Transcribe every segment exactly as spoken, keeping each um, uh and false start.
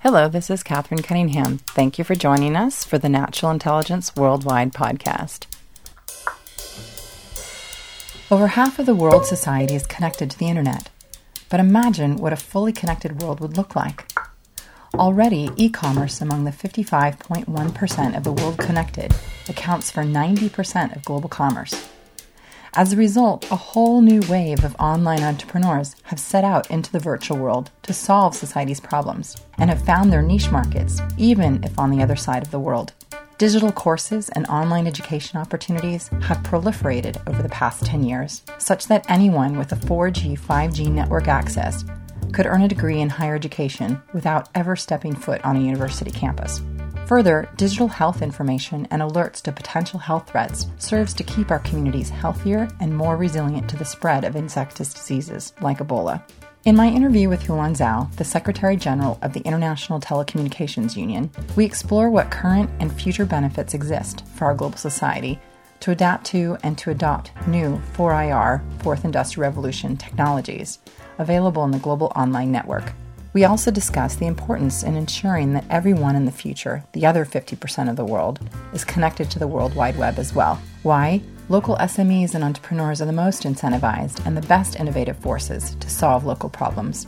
Hello, this is Catherine Cunningham. Thank you for joining us for the Natural Intelligence Worldwide podcast. Over half of the world's society is connected to the internet. But imagine what a fully connected world would look like. Already, e-commerce among the fifty-five point one percent of the world connected accounts for ninety percent of global commerce. As a result, a whole new wave of online entrepreneurs have set out into the virtual world to solve society's problems and have found their niche markets, even if on the other side of the world. Digital courses and online education opportunities have proliferated over the past ten years, such that anyone with a four G, five G network access could earn a degree in higher education without ever stepping foot on a university campus. Further, digital health information and alerts to potential health threats serves to keep our communities healthier and more resilient to the spread of infectious diseases like Ebola. In my interview with Huan Zhao, the Secretary General of the International Telecommunications Union, we explore what current and future benefits exist for our global society to adapt to and to adopt new four I R, Fourth Industrial Revolution technologies available in the global online network. We also discuss the importance in ensuring that everyone in the future, the other fifty percent of the world, is connected to the World Wide Web as well. Why? Local S M Es and entrepreneurs are the most incentivized and the best innovative forces to solve local problems.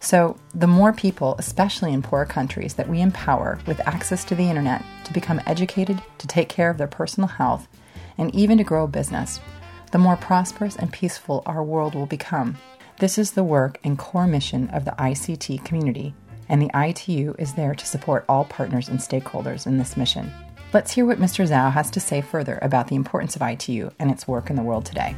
So, the more people, especially in poorer countries, that we empower with access to the internet to become educated, to take care of their personal health, and even to grow a business, the more prosperous and peaceful our world will become. This is the work and core mission of the I C T community, and the I T U is there to support all partners and stakeholders in this mission. Let's hear what Mister Zhao has to say further about the importance of I T U and its work in the world today.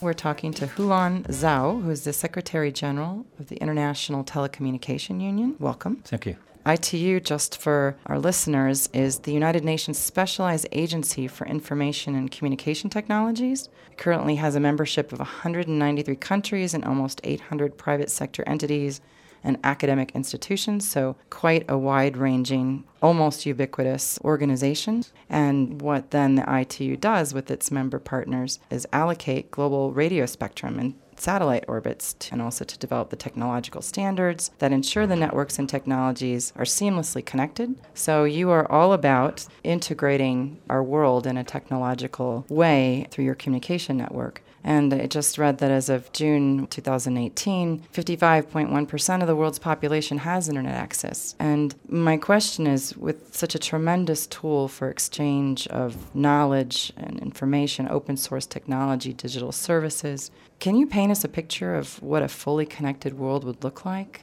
We're talking to Huan Zhao, who is the Secretary General of the International Telecommunications Union. Welcome. Thank you. I T U, just for our listeners, is the United Nations Specialized Agency for Information and Communication Technologies. It currently has a membership of one hundred ninety-three countries and almost eight hundred private sector entities and academic institutions, so quite a wide-ranging, almost ubiquitous organization. And what then the I T U does with its member partners is allocate global radio spectrum and satellite orbits to, and also to develop the technological standards that ensure the networks and technologies are seamlessly connected. So you are all about integrating our world in a technological way through your communication network. And I just read that as of June twenty eighteen, fifty-five point one percent of the world's population has internet access. And my question is, with such a tremendous tool for exchange of knowledge and information, open source technology, digital services, can you paint us a picture of what a fully connected world would look like?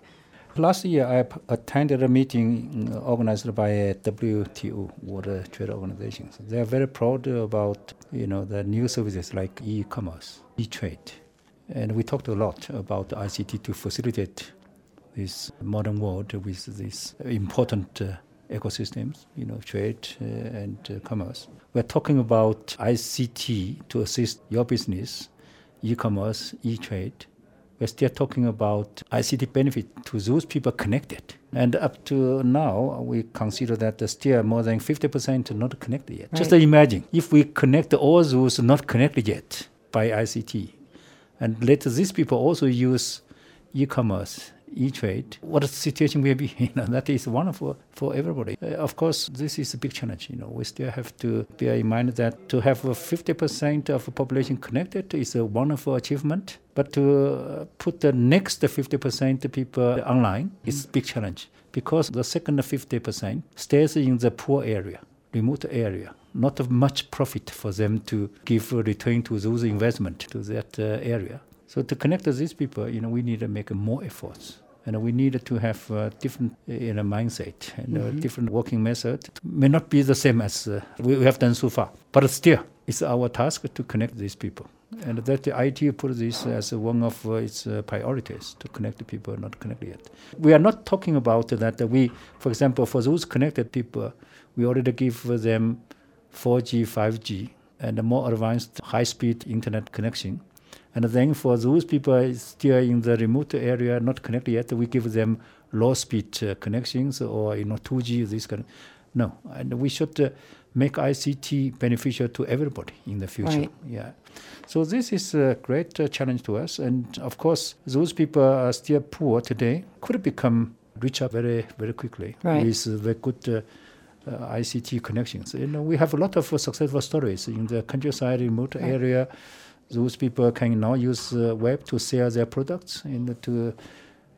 Last year, I attended a meeting organized by W T O, World Trade Organization. They are very proud about, you know, the new services like e-commerce, e-trade. And we talked a lot about I C T to facilitate this modern world with these important uh, ecosystems, you know, trade uh, and uh, commerce. We're talking about I C T to assist your business, e-commerce, e-trade. We're still talking about I C T benefit to those people connected. And up to now, we consider that still more than fifty percent not connected yet. Right. Just imagine if we connect all those not connected yet by I C T and let these people also use e-commerce, e-trade, what situation will be, you know, that is wonderful for everybody. Uh, of course, this is a big challenge, you know. We still have to bear in mind that to have fifty percent of the population connected is a wonderful achievement, but to put the next fifty percent people online is a big challenge because the second fifty percent stays in the poor area, remote area. Not much profit for them to give a return to those investment to that uh, area. So to connect these people, you know, we need to make more efforts. And we need to have a different, you know, mindset and mm-hmm. a different working method. It may not be the same as uh, we have done so far. But still, it's our task to connect these people. And that the I T put this as one of uh, its uh, priorities, to connect the people not connected yet. We are not talking about that we, for example, for those connected people, we already give them four G, five G, and more advanced high-speed internet connection. And then for those people still in the remote area, not connected yet, we give them low-speed uh, connections or, you know, two G, this kind of... No, and we should uh, make I C T beneficial to everybody in the future. Right. Yeah. So this is a great uh, challenge to us. And of course, those people are still poor today, could become richer very, very quickly right. with uh, very good uh, uh, I C T connections. You know, we have a lot of uh, successful stories in the countryside, remote right. area. Those people can now use uh, web to sell their products and to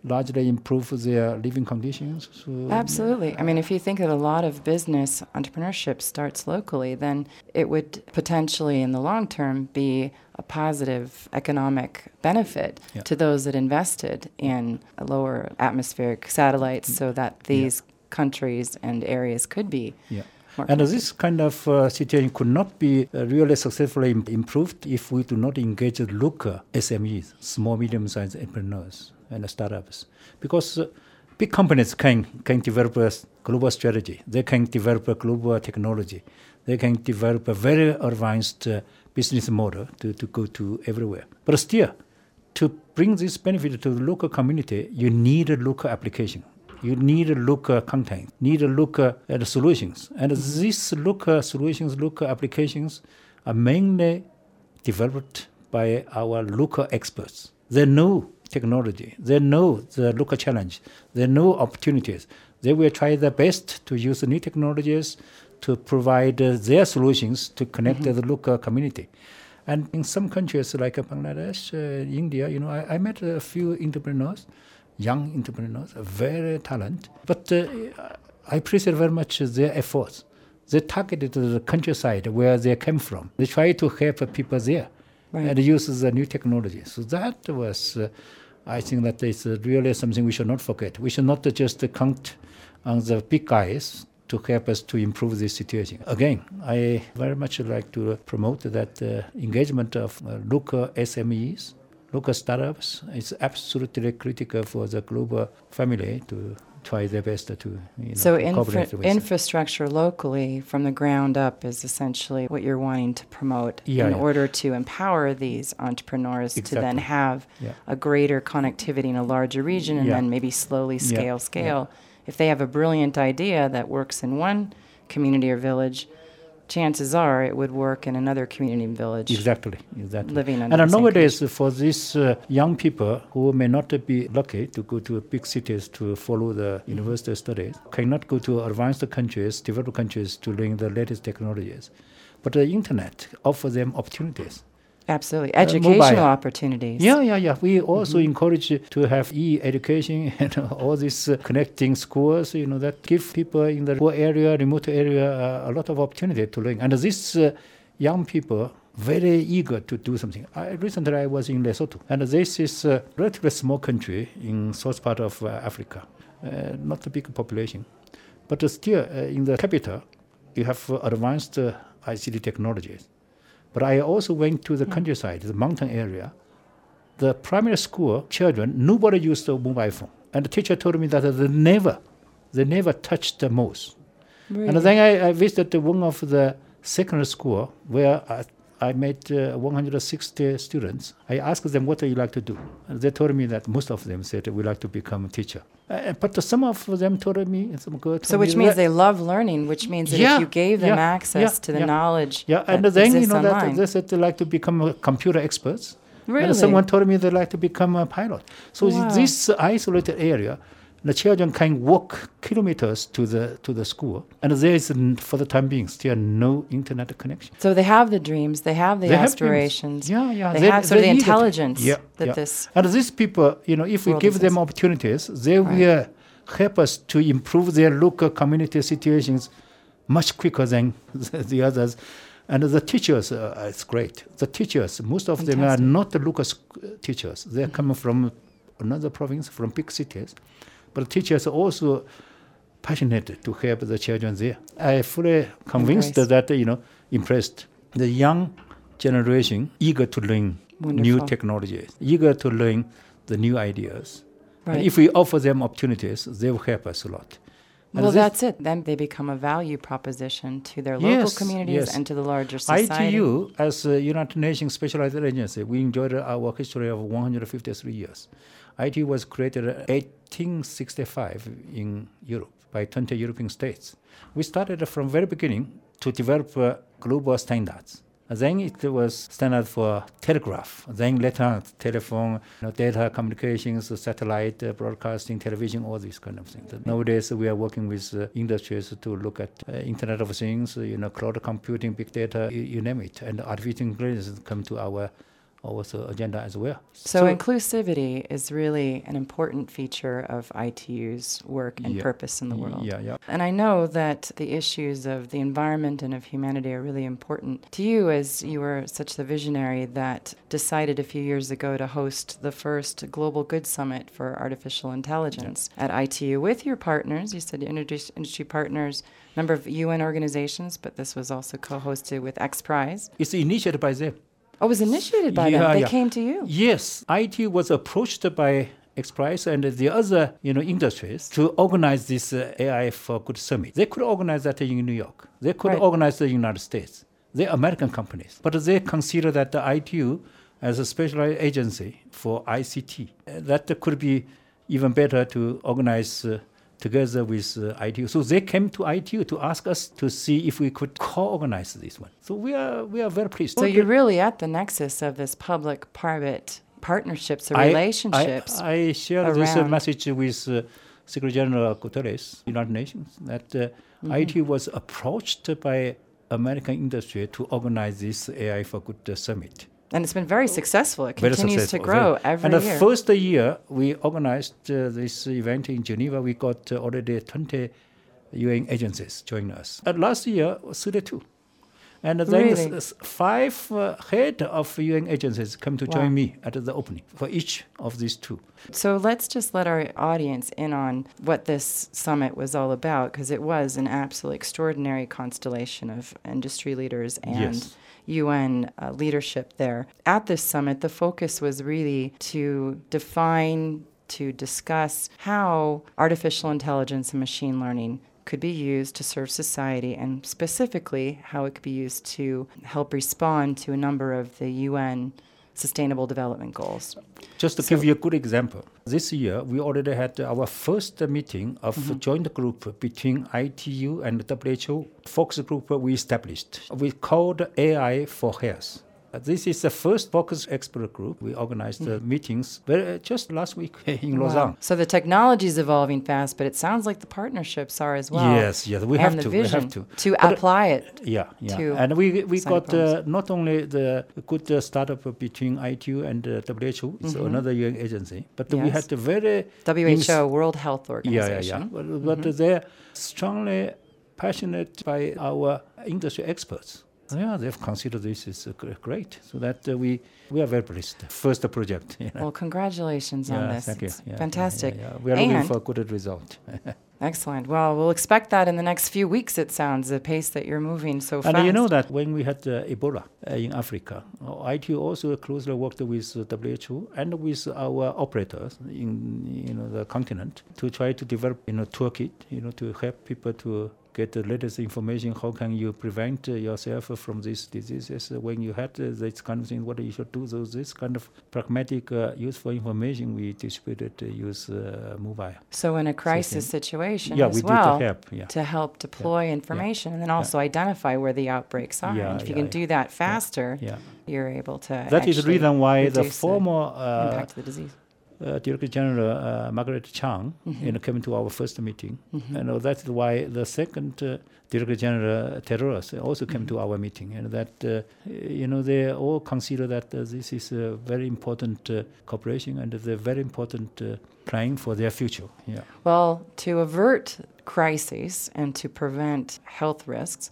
largely improve their living conditions. So, absolutely. I mean, if you think that a lot of business entrepreneurship starts locally, then it would potentially in the long term be a positive economic benefit yeah. to those that invested in lower atmospheric satellites so that these yeah. countries and areas could be yeah. And this kind of uh, situation could not be uh, really successfully im- improved if we do not engage local S M Es, small, medium-sized entrepreneurs and uh, startups. Because uh, big companies can, can develop a global strategy. They can develop a global technology. They can develop a very advanced uh, business model to, to go to everywhere. But still, to bring this benefit to the local community, you need a local application. You need to look at content, need to look at solutions. And these look at solutions, look at applications are mainly developed by our local experts. They know technology. They know the local challenge. They know opportunities. They will try their best to use new technologies to provide their solutions to connect mm-hmm. the local community. And in some countries like Bangladesh, uh, India, you know, I, I met a few entrepreneurs, young entrepreneurs, very talented. But uh, I appreciate very much their efforts. They targeted the countryside where they came from. They tried to help people there right. and use the new technology. So that was, uh, I think that is really something we should not forget. We should not just count on the big guys to help us to improve this situation. Again, I very much like to promote that uh, engagement of uh, local S M Es. Local startups, it's absolutely critical for the global family to try their best to you know, so infra- with infrastructure them. Locally from the ground up is essentially what you're wanting to promote yeah, in yeah. order to empower these entrepreneurs exactly. to then have yeah. a greater connectivity in a larger region and yeah. then maybe slowly scale, yeah. scale. Yeah. If they have a brilliant idea that works in one community or village, chances are it would work in another community and village. Exactly, exactly. Living under and nowadays, condition. For these uh, young people who may not be lucky to go to big cities to follow the mm-hmm. university studies, cannot go to advanced countries, developed countries to learn the latest technologies. But the internet offers them opportunities. Absolutely. Educational uh, opportunities. Yeah, yeah, yeah. We also mm-hmm. encourage to have e-education and all these uh, connecting schools, you know, that give people in the poor area, remote area, uh, a lot of opportunity to learn. And these uh, young people very eager to do something. I, recently, I was in Lesotho, and this is a relatively small country in south part of uh, Africa. Uh, not a big population. But uh, still, uh, in the capital, you have uh, advanced uh, I C T technologies. But I also went to the countryside, the mountain area. The primary school children, nobody used a mobile phone. And the teacher told me that they never, they never touched the mouse. Really? And then I, I visited one of the secondary school where I, I met uh, one hundred sixty students. I asked them, what do you like to do? And they told me that most of them said, we like to become a teacher. Uh, but some of them told me, some girl told So which me means that, they love learning, which means that yeah, if you gave them yeah, access yeah, to the yeah. knowledge yeah, and that then you know online. That they said they like to become computer experts. Really? And someone told me they like to become a pilot. So wow. this isolated area, the children can walk kilometers to the to the school, and there is, for the time being, still no internet connection. So they have the dreams, they have the they aspirations, have yeah, yeah. they, they have sort they of the intelligence yeah, that yeah. this. And these people, you know, if we give them opportunities, they right. will help us to improve their local community situations much quicker than the others. And the teachers, uh, it's great. The teachers, most of Fantastic. Them are not the local teachers. They are mm-hmm. coming from another province, from big cities. But teachers are also passionate to help the children there. I fully convinced Embrace. That, you know, impressed. The young generation eager to learn Wonderful. New technologies, eager to learn the new ideas. Right. And if we offer them opportunities, they will help us a lot. And well, that's it. Then they become a value proposition to their yes, local communities yes. and to the larger society. I T U, as a United Nations Specialized Agency, we enjoyed our history of one hundred fifty-three years. I T U was created in eighteen sixty-five in Europe by twenty European states. We started from the very beginning to develop uh, global standards. Then it was standard for telegraph. Then later, telephone, you know, data communications, satellite uh, broadcasting, television, all these kind of things. Nowadays, we are working with uh, industries to look at uh, Internet of Things, you know, cloud computing, big data, you, you name it. And artificial intelligence come to our also agenda as well. So, so inclusivity is really an important feature of I T U's work and yeah, purpose in the world. Yeah, yeah. And I know that the issues of the environment and of humanity are really important to you, as you were such the visionary that decided a few years ago to host the first Global Good Summit for Artificial Intelligence yeah. at I T U with your partners. You said industry partners, a number of U N organizations, but this was also co-hosted with XPRIZE. It's initiated by them. Oh, it was initiated by yeah, them. They yeah. came to you. Yes, I T was approached by XPRIZE and the other, you know, industries to organize this uh, A I for Good Summit. They could organize that in New York. They could right. organize the United States. They're American companies, but they consider that the I T U as a specialized agency for I C T. That could be even better to organize uh, together with uh, I T U. So they came to I T U to ask us to see if we could co-organize this one. So we are we are very pleased. So you're really at the nexus of this public-private partnerships or I, relationships. I, I shared around. this uh, message with uh, Secretary General Guterres, United Nations, that uh, mm-hmm. I T U was approached by American industry to organize this A I for Good uh, Summit. And it's been very successful. It continues successful. to grow yeah. every year. And the year. first year we organized uh, this event in Geneva, we got uh, already twenty U N agencies join us. And last year, thirty-two. And then really? the, the five uh, head of U N agencies come to wow. join me at the opening for each of these two. So let's just let our audience in on what this summit was all about, because it was an absolutely extraordinary constellation of industry leaders and yes. U N uh, leadership there. At this summit, the focus was really to define, to discuss how artificial intelligence and machine learning could be used to serve society, and specifically how it could be used to help respond to a number of the U N Sustainable Development Goals. Just to so, give you a good example, this year we already had our first meeting of mm-hmm. a joint group between I T U and W H O. Focus group we established. We called A I for Health. This is the first focus expert group. We organized mm-hmm. the meetings just last week in wow. Lausanne. So the technology is evolving fast, but it sounds like the partnerships are as well. Yes, yes, we and have the to. Vision we have to to but apply it. Yeah, yeah. To and we we got uh, not only the good uh, startup between I T U and uh, W H O, it's mm-hmm. another U N agency, but yes. we had a very W H O ins- World Health Organization. Yeah, yeah, yeah. Mm-hmm. But, but they're strongly passionate by our industry experts. Yeah, they've considered this is uh, great, so that uh, we we are very pleased. First project. You know. Well, congratulations yeah, on this. Thank you. It's yeah, fantastic. Yeah, yeah, yeah. We are and looking for a good result. Excellent. Well, we'll expect that in the next few weeks, it sounds, the pace that you're moving so fast. And you know that when we had uh, Ebola uh, in Africa, I T U also closely worked with W H O and with our operators in you know the continent to try to develop you know toolkit you know to help people to get the latest information, how can you prevent uh, yourself from these diseases uh, when you had uh, this kind of thing, what you should do. So this kind of pragmatic, uh, useful information we distributed uh, use uh, mobile. So in a crisis so, situation yeah, as we well, did help, yeah. to help deploy yeah. information yeah. and then also yeah. identify where the outbreaks are. Yeah, and if you yeah, can do that faster, yeah. Yeah. you're able to That actually is the reason why the former uh, impact of the disease. Uh, Director General uh, Margaret Chan mm-hmm. you know, came to our first meeting. Mm-hmm. And uh, that's why the second uh, Director General Tedros also came mm-hmm. to our meeting. And that, uh, you know, they all consider that uh, this is a very important uh, cooperation and a very important uh, planning for their future. Yeah. Well, to avert crises and to prevent health risks,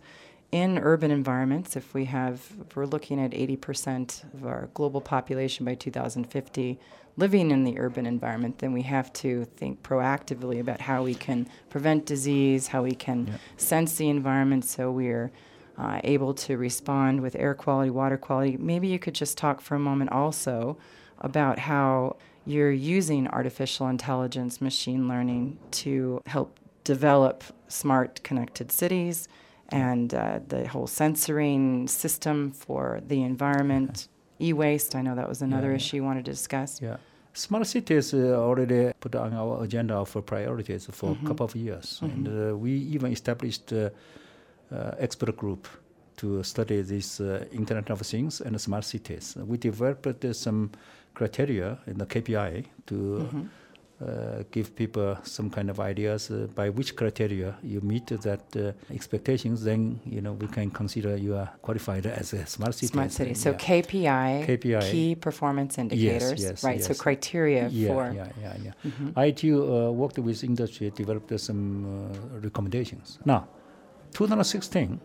in urban environments, if we have, if we're looking at eighty percent of our global population by two thousand fifty living in the urban environment, then we have to think proactively about how we can prevent disease, how we can yeah. sense the environment so we're uh, able to respond with air quality, water quality. Maybe you could just talk for a moment also about how you're using artificial intelligence, machine learning to help develop smart connected cities, and uh, the whole censoring system for the environment. Yeah. E-waste, I know that was another yeah, yeah. issue you wanted to discuss. Yeah, smart cities uh, already put on our agenda for priorities for mm-hmm. a couple of years. Mm-hmm. And uh, we even established uh, uh, expert group to study these uh, Internet of Things and smart cities. We developed uh, some criteria in the K P I to mm-hmm. uh, give people some kind of ideas uh, by which criteria you meet that uh, expectations. Then you know we can consider you are qualified as a smart city. Smart city. So yeah. K P I, K P I, key performance indicators, yes, yes, right? Yes. So criteria yeah, for. Yeah, yeah, yeah. Mm-hmm. I too uh, worked with industry, developed some uh, recommendations. Now, twenty sixteen.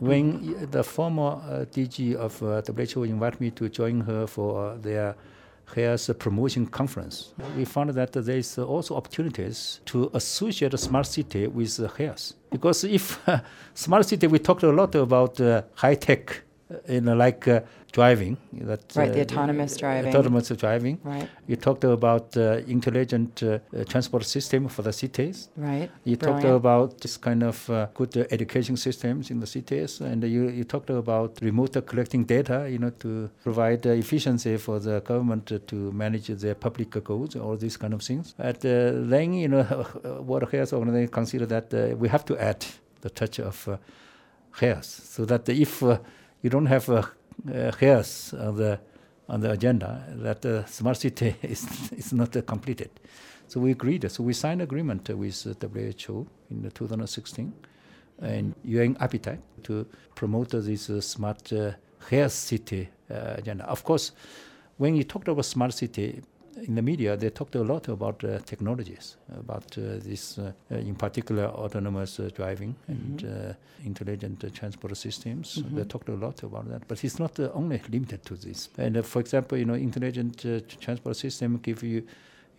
When the former uh, D G of uh, W H O invited me to join her for uh, their health promotion conference, we found that there is also opportunities to associate a smart city with uh, health. Because if uh, smart city, we talked a lot about uh, high tech, uh, you know, like uh, driving. That, right, uh, the autonomous uh, driving. Autonomous driving. Right. You talked about uh, intelligent uh, transport system for the cities. Right. You Brilliant. Talked about this kind of uh, good uh, education systems in the cities, and you, you talked about remote uh, collecting data, you know, to provide uh, efficiency for the government uh, to manage their public goals, all these kind of things. But uh, then, you know, World Health Organization consider that uh, we have to add the touch of uh, health, so that if uh, you don't have a uh, Uh, health on the on the agenda, that uh, smart city is is not uh, completed. So we agreed. So we signed agreement with uh, W H O in two thousand sixteen, and U N appetite to promote uh, this uh, smart uh, health city uh, agenda. Of course, when you talked about smart city in the media, they talked a lot about uh, technologies, about uh, this, uh, in particular, autonomous uh, driving mm-hmm. and uh, intelligent uh, transport systems. Mm-hmm. They talked a lot about that, but it's not uh, only limited to this. And uh, for example, you know, intelligent uh, transport system give you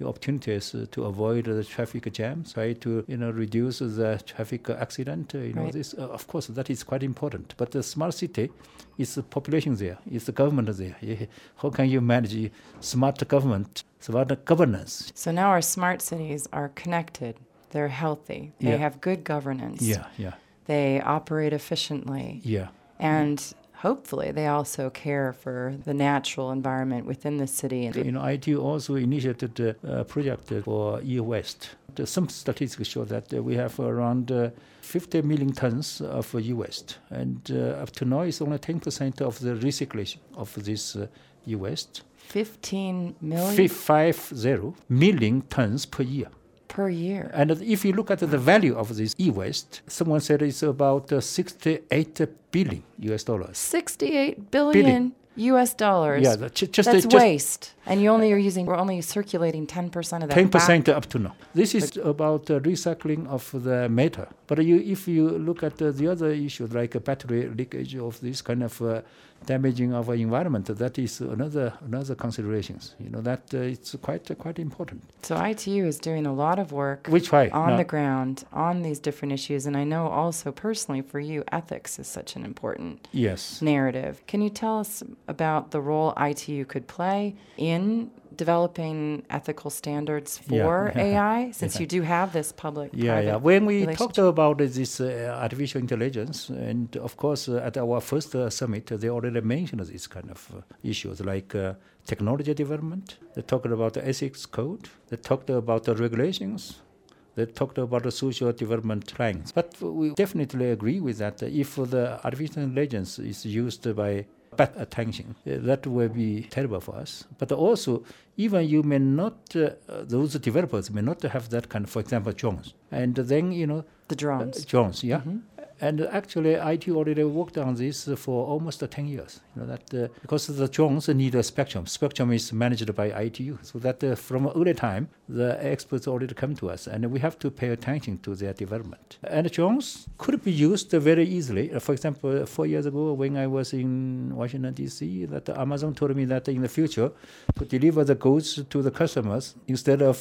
opportunities uh, to avoid uh, the traffic jams, right? To you know reduce the traffic accident. Uh, you right. know this. Uh, of course, that is quite important. But the smart city is the population there, is the government there. Yeah. How can you manage smart government, smart governance? So now our smart cities are connected. They're healthy. They yeah. have good governance. Yeah, yeah. They operate efficiently. Yeah, and. Yeah. Hopefully, they also care for the natural environment within the city. You know, I T also initiated a project for e-waste. Some statistics show that we have around fifty million tons of e-waste. And up to now, it's only ten percent of the recycling of this e-waste. fifteen million? fifty million tons per year. Per year. And if you look at the value of this e-waste, someone said it's about uh, sixty-eight billion U S dollars. sixty-eight billion, billion. U S dollars. Yeah, that's just, that's uh, just waste. And you only are using, we're only circulating ten percent of that. ten percent back. Up to now. This is but about uh, recycling of the matter. But you, if you look at uh, the other issues like uh, battery leakage of this kind of uh, damaging of our environment, that is another another considerations. You know that uh, it's quite uh, quite important. So I T U is doing a lot of work. Which way? On no. the ground on these different issues, and I know also personally for you, ethics is such an important yes. narrative. Can you tell us about the role I T U could play in developing ethical standards for yeah. A I, since yeah. you do have this public yeah, yeah. When we talked about uh, this uh, artificial intelligence, and of course uh, at our first uh, summit, uh, they already mentioned these kind of uh, issues like uh, technology development. They talked about the ethics code. They talked about the regulations. They talked about the social development plans. But we definitely agree with that. If the artificial intelligence is used by bad attention, that will be terrible for us. But also, even you may not, uh, those developers may not have that kind of, for example, drones. And then, you know... The drones. Uh, drones, yeah. Mm-hmm. And actually, I T already worked on this for almost ten years. You know that uh, because the drones need a spectrum. Spectrum is managed by I T U, so that uh, from early time, the experts already come to us, and we have to pay attention to their development. And drones could be used very easily. For example, four years ago, when I was in Washington D C, that Amazon told me that in the future, to deliver the goods to the customers instead of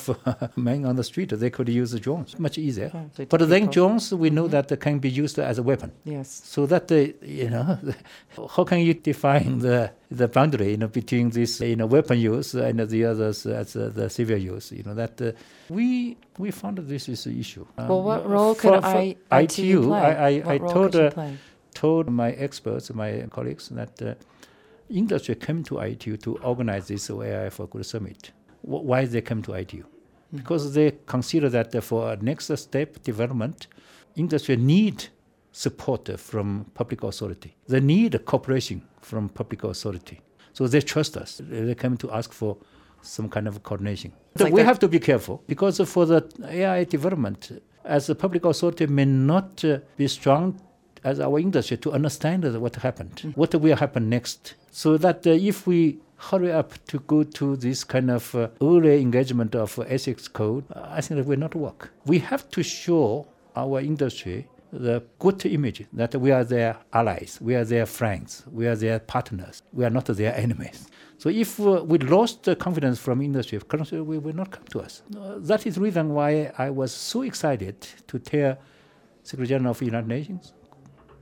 men on the street, they could use drones. Much easier. Yeah, so but then drones, we know mm-hmm. that they can be used as a weapon. Yes. So that, uh, you know, how can you define the the boundary, you know, between this, you know, weapon use and the others as uh, the civil use, you know, that uh, we we found this is an issue. Um, well, what role for, could for I, I T U play? I, I, what I role told, could you play? Uh, told my experts, my colleagues, that uh, industry came to I T U to organize this A I for Good Summit. W- why they come to I T U? Mm-hmm. Because they consider that uh, for next step development, industry need support from public authority. They need cooperation from public authority. So they trust us. They come to ask for some kind of coordination. So like we that. have to be careful, because for the A I development, as the public authority may not uh, be strong as our industry to understand what happened, mm. what will happen next. So that uh, if we hurry up to go to this kind of uh, early engagement of uh, ethics code, uh, I think that will not work. We have to show our industry the good image that we are their allies, we are their friends, we are their partners, we are not their enemies. So if uh, we lost the confidence from industry, currently we will not come to us. Uh, that is the reason why I was so excited to tell Secretary General of the United Nations,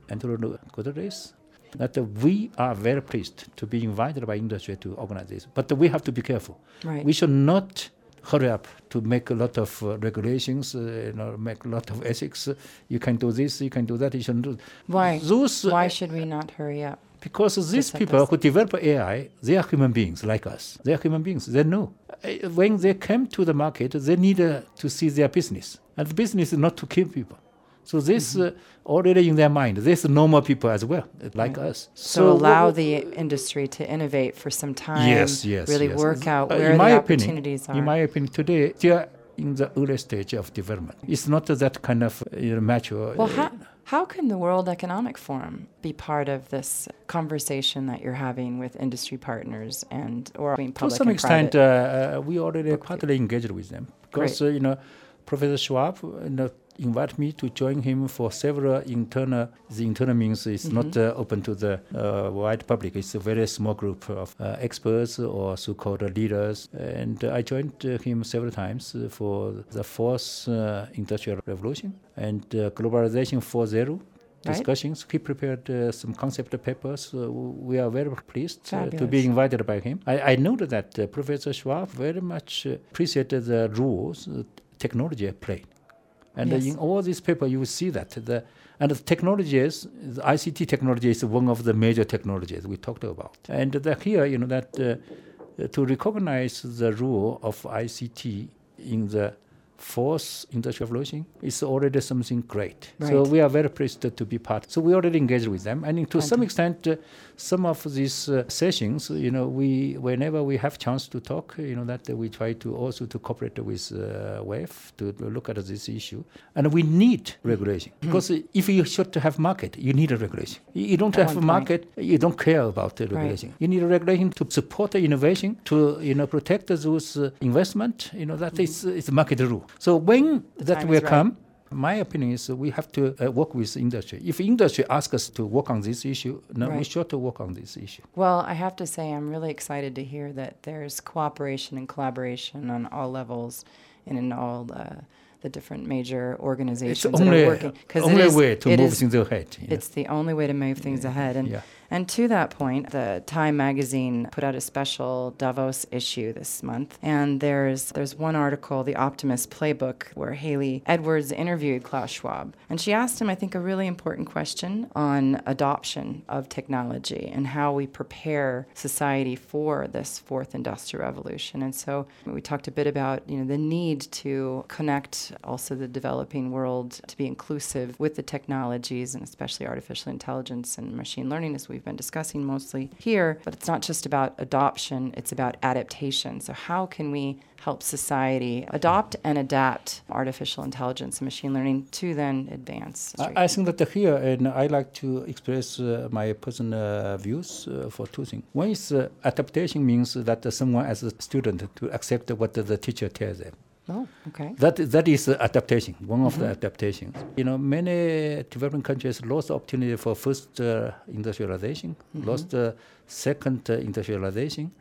António Guterres, that uh, we are very pleased to be invited by industry to organize this. But uh, we have to be careful. Right. We should not hurry up to make a lot of uh, regulations, uh, you know, make a lot of ethics. Uh, you can do this, you can do that, you shouldn't do Why? Those, Why uh, should we not hurry up? Because these people who develop A I, they are human beings like us. They are human beings. They know. Uh, when they come to the market, they need uh, to see their business. And the business is not to kill people. So this mm-hmm. uh, already in their mind, there's normal people as well, like right. us. So, so allow we're, we're, the industry to innovate for some time, yes, yes, really yes. work out uh, where the opportunities opinion, are. In my opinion, today, they are in the early stage of development. It's not uh, that kind of you know, mature. Well, uh, how, how can the World Economic Forum be part of this conversation that you're having with industry partners and or between public and private? To some extent, uh, we already Book partly view. engaged with them. Because, uh, you know, Professor Schwab, you know, invite me to join him for several internal, the internal means it's mm-hmm. not uh, open to the uh, wide public. It's a very small group of uh, experts or so-called leaders. And uh, I joined uh, him several times for the fourth uh, industrial revolution and uh, globalization four point oh discussions. Right. He prepared uh, some concept papers. Uh, we are very pleased uh, to be invited by him. I, I know that uh, Professor Schwab very much uh, appreciated the rules uh, technology played. And yes. in all these papers, you will see that. The, and the technologies, the I C T technology is one of the major technologies we talked about. And the, here, you know, that uh, to recognize the role of I C T in the fourth industrial revolution is already something great. Right. So we are very pleased to be part. So we already engaged with them. And to okay. some extent, uh, some of these uh, sessions, you know, we whenever we have chance to talk, you know, that we try to also to cooperate with uh, W E F to look at this issue. And we need regulation. Mm-hmm. Because if you should have market, you need a regulation. You don't at have a market, you don't care about the regulation. Right. You need a regulation to support the innovation, to, you know, protect those uh, investment, you know, that mm-hmm. is, is market rule. So when the that will right. come, my opinion is we have to uh, work with industry. If industry asks us to work on this issue, no, right. we sure to work on this issue. Well, I have to say I'm really excited to hear that there's cooperation and collaboration on all levels and in all the, the different major organizations it's that only, are working. It's the only is, way to move is, things ahead. Yeah. It's the only way to move things yeah. ahead. And, yeah. and to that point, the Time magazine put out a special Davos issue this month. And there's there's one article, The Optimist Playbook, where Haley Edwards interviewed Klaus Schwab. And she asked him, I think, a really important question on adoption of technology and how we prepare society for this fourth industrial revolution. And so we talked a bit about, you know, the need to connect also the developing world to be inclusive with the technologies and especially artificial intelligence and machine learning, as we've been discussing mostly here. But it's not just about adoption, it's about adaptation. So how can we help society adopt and adapt artificial intelligence and machine learning to then advance? I, I think that here, and I like to express uh, my personal views uh, for two things. One is uh, adaptation means that someone as a student to accept what the teacher tells them. Oh, okay. That that is uh, adaptation. One mm-hmm. of the adaptations. You know, many developing countries lost opportunity for first uh, industrialization, mm-hmm. lost uh, second uh, industrialization,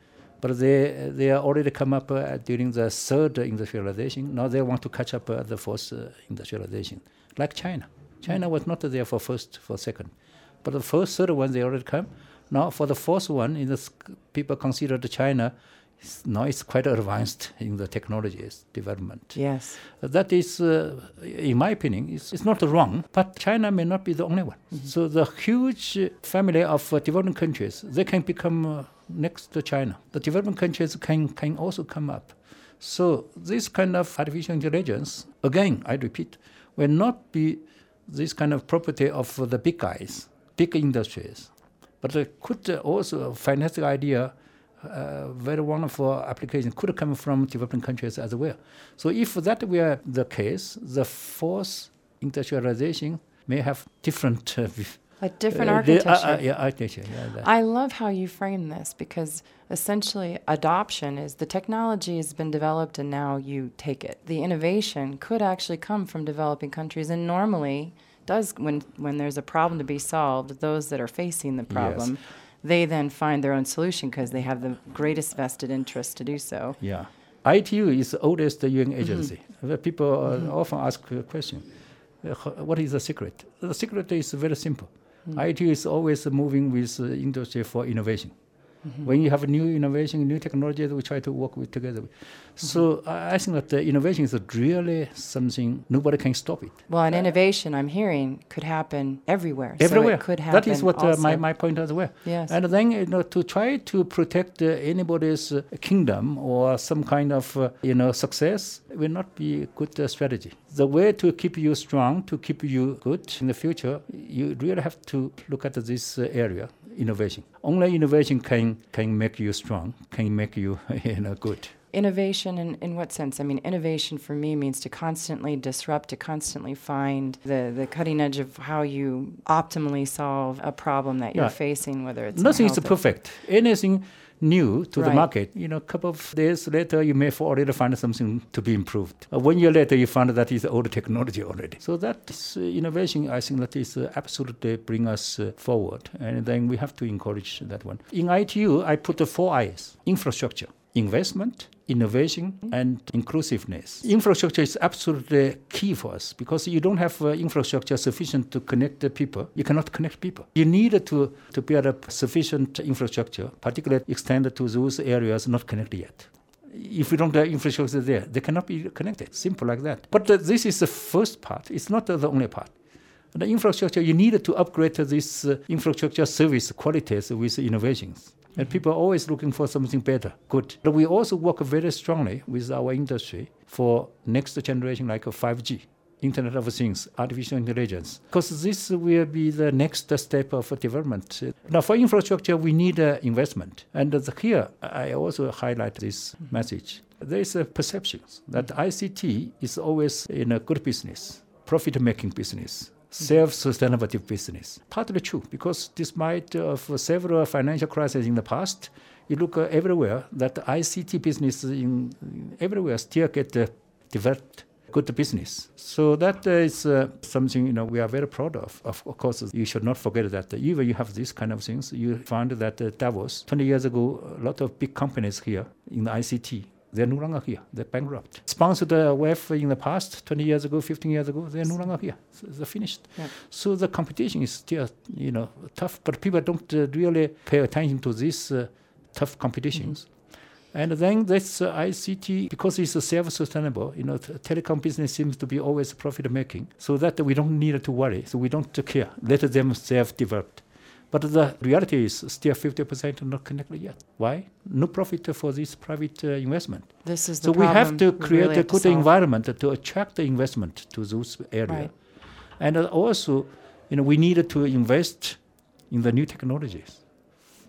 but they they are already come up uh, during the third industrialization. Now they want to catch up uh, the fourth uh, industrialization, like China. China mm-hmm. was not there for first, for second, but the first, third one they already come. Now for the fourth one, in the, people considered China. Now it's quite advanced in the technologies development. Yes. That is, uh, in my opinion, it's, it's not wrong, but China may not be the only one. Mm-hmm. So the huge family of uh, developing countries, they can become uh, next to China. The developing countries can, can also come up. So this kind of artificial intelligence, again, I repeat, will not be this kind of property of the big guys, big industries. But it could also, a fantastic idea, uh, very wonderful application, could come from developing countries as well. So if that were the case, the fourth industrialization may have different... Uh, a different uh, architecture. The, uh, uh, yeah, architecture. Yeah, I love how you frame this, because essentially adoption is the technology has been developed and now you take it. The innovation could actually come from developing countries, and normally does when when there's a problem to be solved, those that are facing the problem, yes. they then find their own solution because they have the greatest vested interest to do so. Yeah. I T U is the oldest U N agency. Mm-hmm. People uh, mm-hmm. often ask the question, uh, what is the secret? The secret is very simple. Mm-hmm. I T U is always moving with uh, industry for innovation. Mm-hmm. When you have new innovation, new technologies, we try to work with together. Mm-hmm. So uh, I think that the innovation is really something nobody can stop it. Well, an uh, innovation, I'm hearing, could happen everywhere. Everywhere. So it could happen. That is what uh, my, my point as well. Yes. And then, you know, to try to protect uh, anybody's uh, kingdom or some kind of, uh, you know, success will not be a good uh, strategy. The way to keep you strong, to keep you good in the future, you really have to look at this uh, area. Innovation. Only innovation can can make you strong, can make you, you know, good. Innovation in, in what sense? I mean, innovation for me means to constantly disrupt, to constantly find the, the cutting edge of how you optimally solve a problem that yeah. you're facing, whether it's... Nothing is perfect. Anything new to right. the market, you know, a couple of days later, you may already find something to be improved. Uh, one year later, you find that it's old technology already. So that's uh, innovation, I think that is uh, absolutely bring us uh, forward. And then we have to encourage that one. In I T U, I put the four I's: infrastructure, investment, innovation, and inclusiveness. Infrastructure is absolutely key for us, because you don't have uh, infrastructure sufficient to connect the people. You cannot connect people. You need to, to build up sufficient infrastructure, particularly extended to those areas not connected yet. If you don't have infrastructure there, they cannot be connected. Simple like that. But uh, this is the first part. It's not uh, the only part. The infrastructure, you need to upgrade this uh, infrastructure service qualities with innovations. And people are always looking for something better, good. But we also work very strongly with our industry for next generation like five G, Internet of Things, artificial intelligence, because this will be the next step of development. Now, for infrastructure, we need uh, investment. And uh, here, I also highlight this message. There is a perception that I C T is always in a good business, profit-making business. Self-sustainable business. Partly true, because despite of several financial crises in the past, you look everywhere that I C T business in everywhere still get developed good business. So that is uh, something, you know, we are very proud of. Of course, you should not forget that even you have these kind of things, you find that uh, Davos, twenty years ago, a lot of big companies here in the I C T. They're no longer here. They're bankrupt. Sponsored a wave in the past, twenty years ago, fifteen years ago, they're no longer here. So they're finished. Yeah. So the competition is still, you know, tough, but people don't uh, really pay attention to these uh, tough competitions. Mm-hmm. And then this uh, I C T, because it's self-sustainable, you know, t- telecom business seems to be always profit-making, so that we don't need to worry, so we don't care. Let them self-develop. But the reality is still fifty percent not connected yet. Why? No profit for this private uh, investment. This is the so problem. So we have to create really a good environment to attract the investment to those areas. Right. And uh, also, you know, we need to invest in the new technologies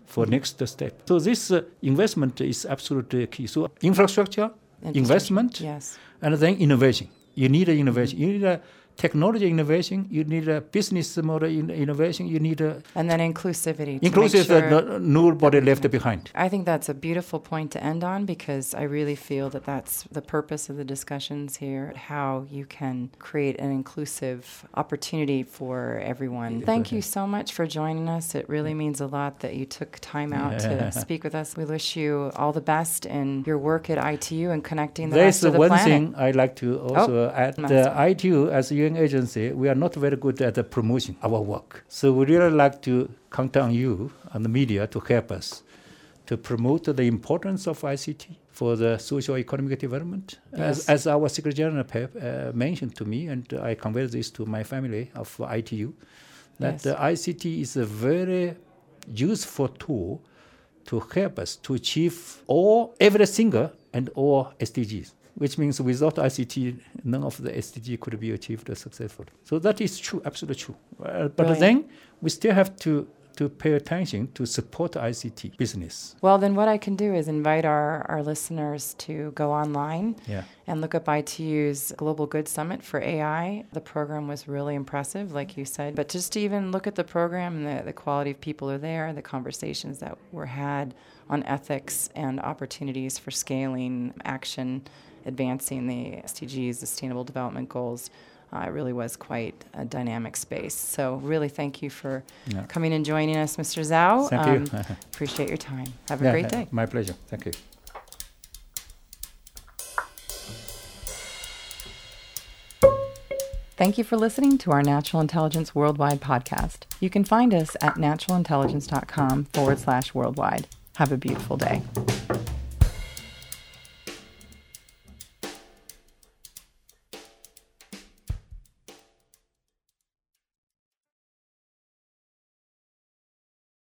for next step. So this uh, investment is absolutely key. So infrastructure, infrastructure. investment, yes. and then innovation. You need innovation. You need a technology innovation, you need a business model in innovation, you need a... And then inclusivity. Inclusive sure that no, nobody left it behind. I think that's a beautiful point to end on, because I really feel that that's the purpose of the discussions here, how you can create an inclusive opportunity for everyone. Thank you so much for joining us. It really means a lot that you took time out to speak with us. We wish you all the best in your work at I T U and connecting the rest of the planet. There's one thing I'd like to also oh, add. Uh, I T U, as you agency, we are not very good at the promotion of our work. So we really like to count on you and the media to help us to promote the importance of I C T for the socio-economic development. Yes. As, as our Secretary General uh, mentioned to me, and I conveyed this to my family of I T U, that yes. the I C T is a very useful tool to help us to achieve all, every single and all S D Gs, which means without I C T, none of the S D G could be achieved successfully. So that is true, absolutely true. Uh, but right. then we still have to to pay attention to support I C T business. Well, then what I can do is invite our, our listeners to go online yeah. and look up I T U's Global Good Summit for A I. The program was really impressive, like you said. But just to even look at the program, the, the quality of people are there, the conversations that were had on ethics and opportunities for scaling action, advancing the S D Gs, Sustainable Development Goals. Uh, it really was quite a dynamic space. So really thank you for yeah. coming and joining us, Mister Zhao. Thank um, you. Appreciate your time. Have a yeah, great day. My pleasure. Thank you. Thank you for listening to our Natural Intelligence Worldwide podcast. You can find us at naturalintelligence dot com forward slash worldwide. Have a beautiful day.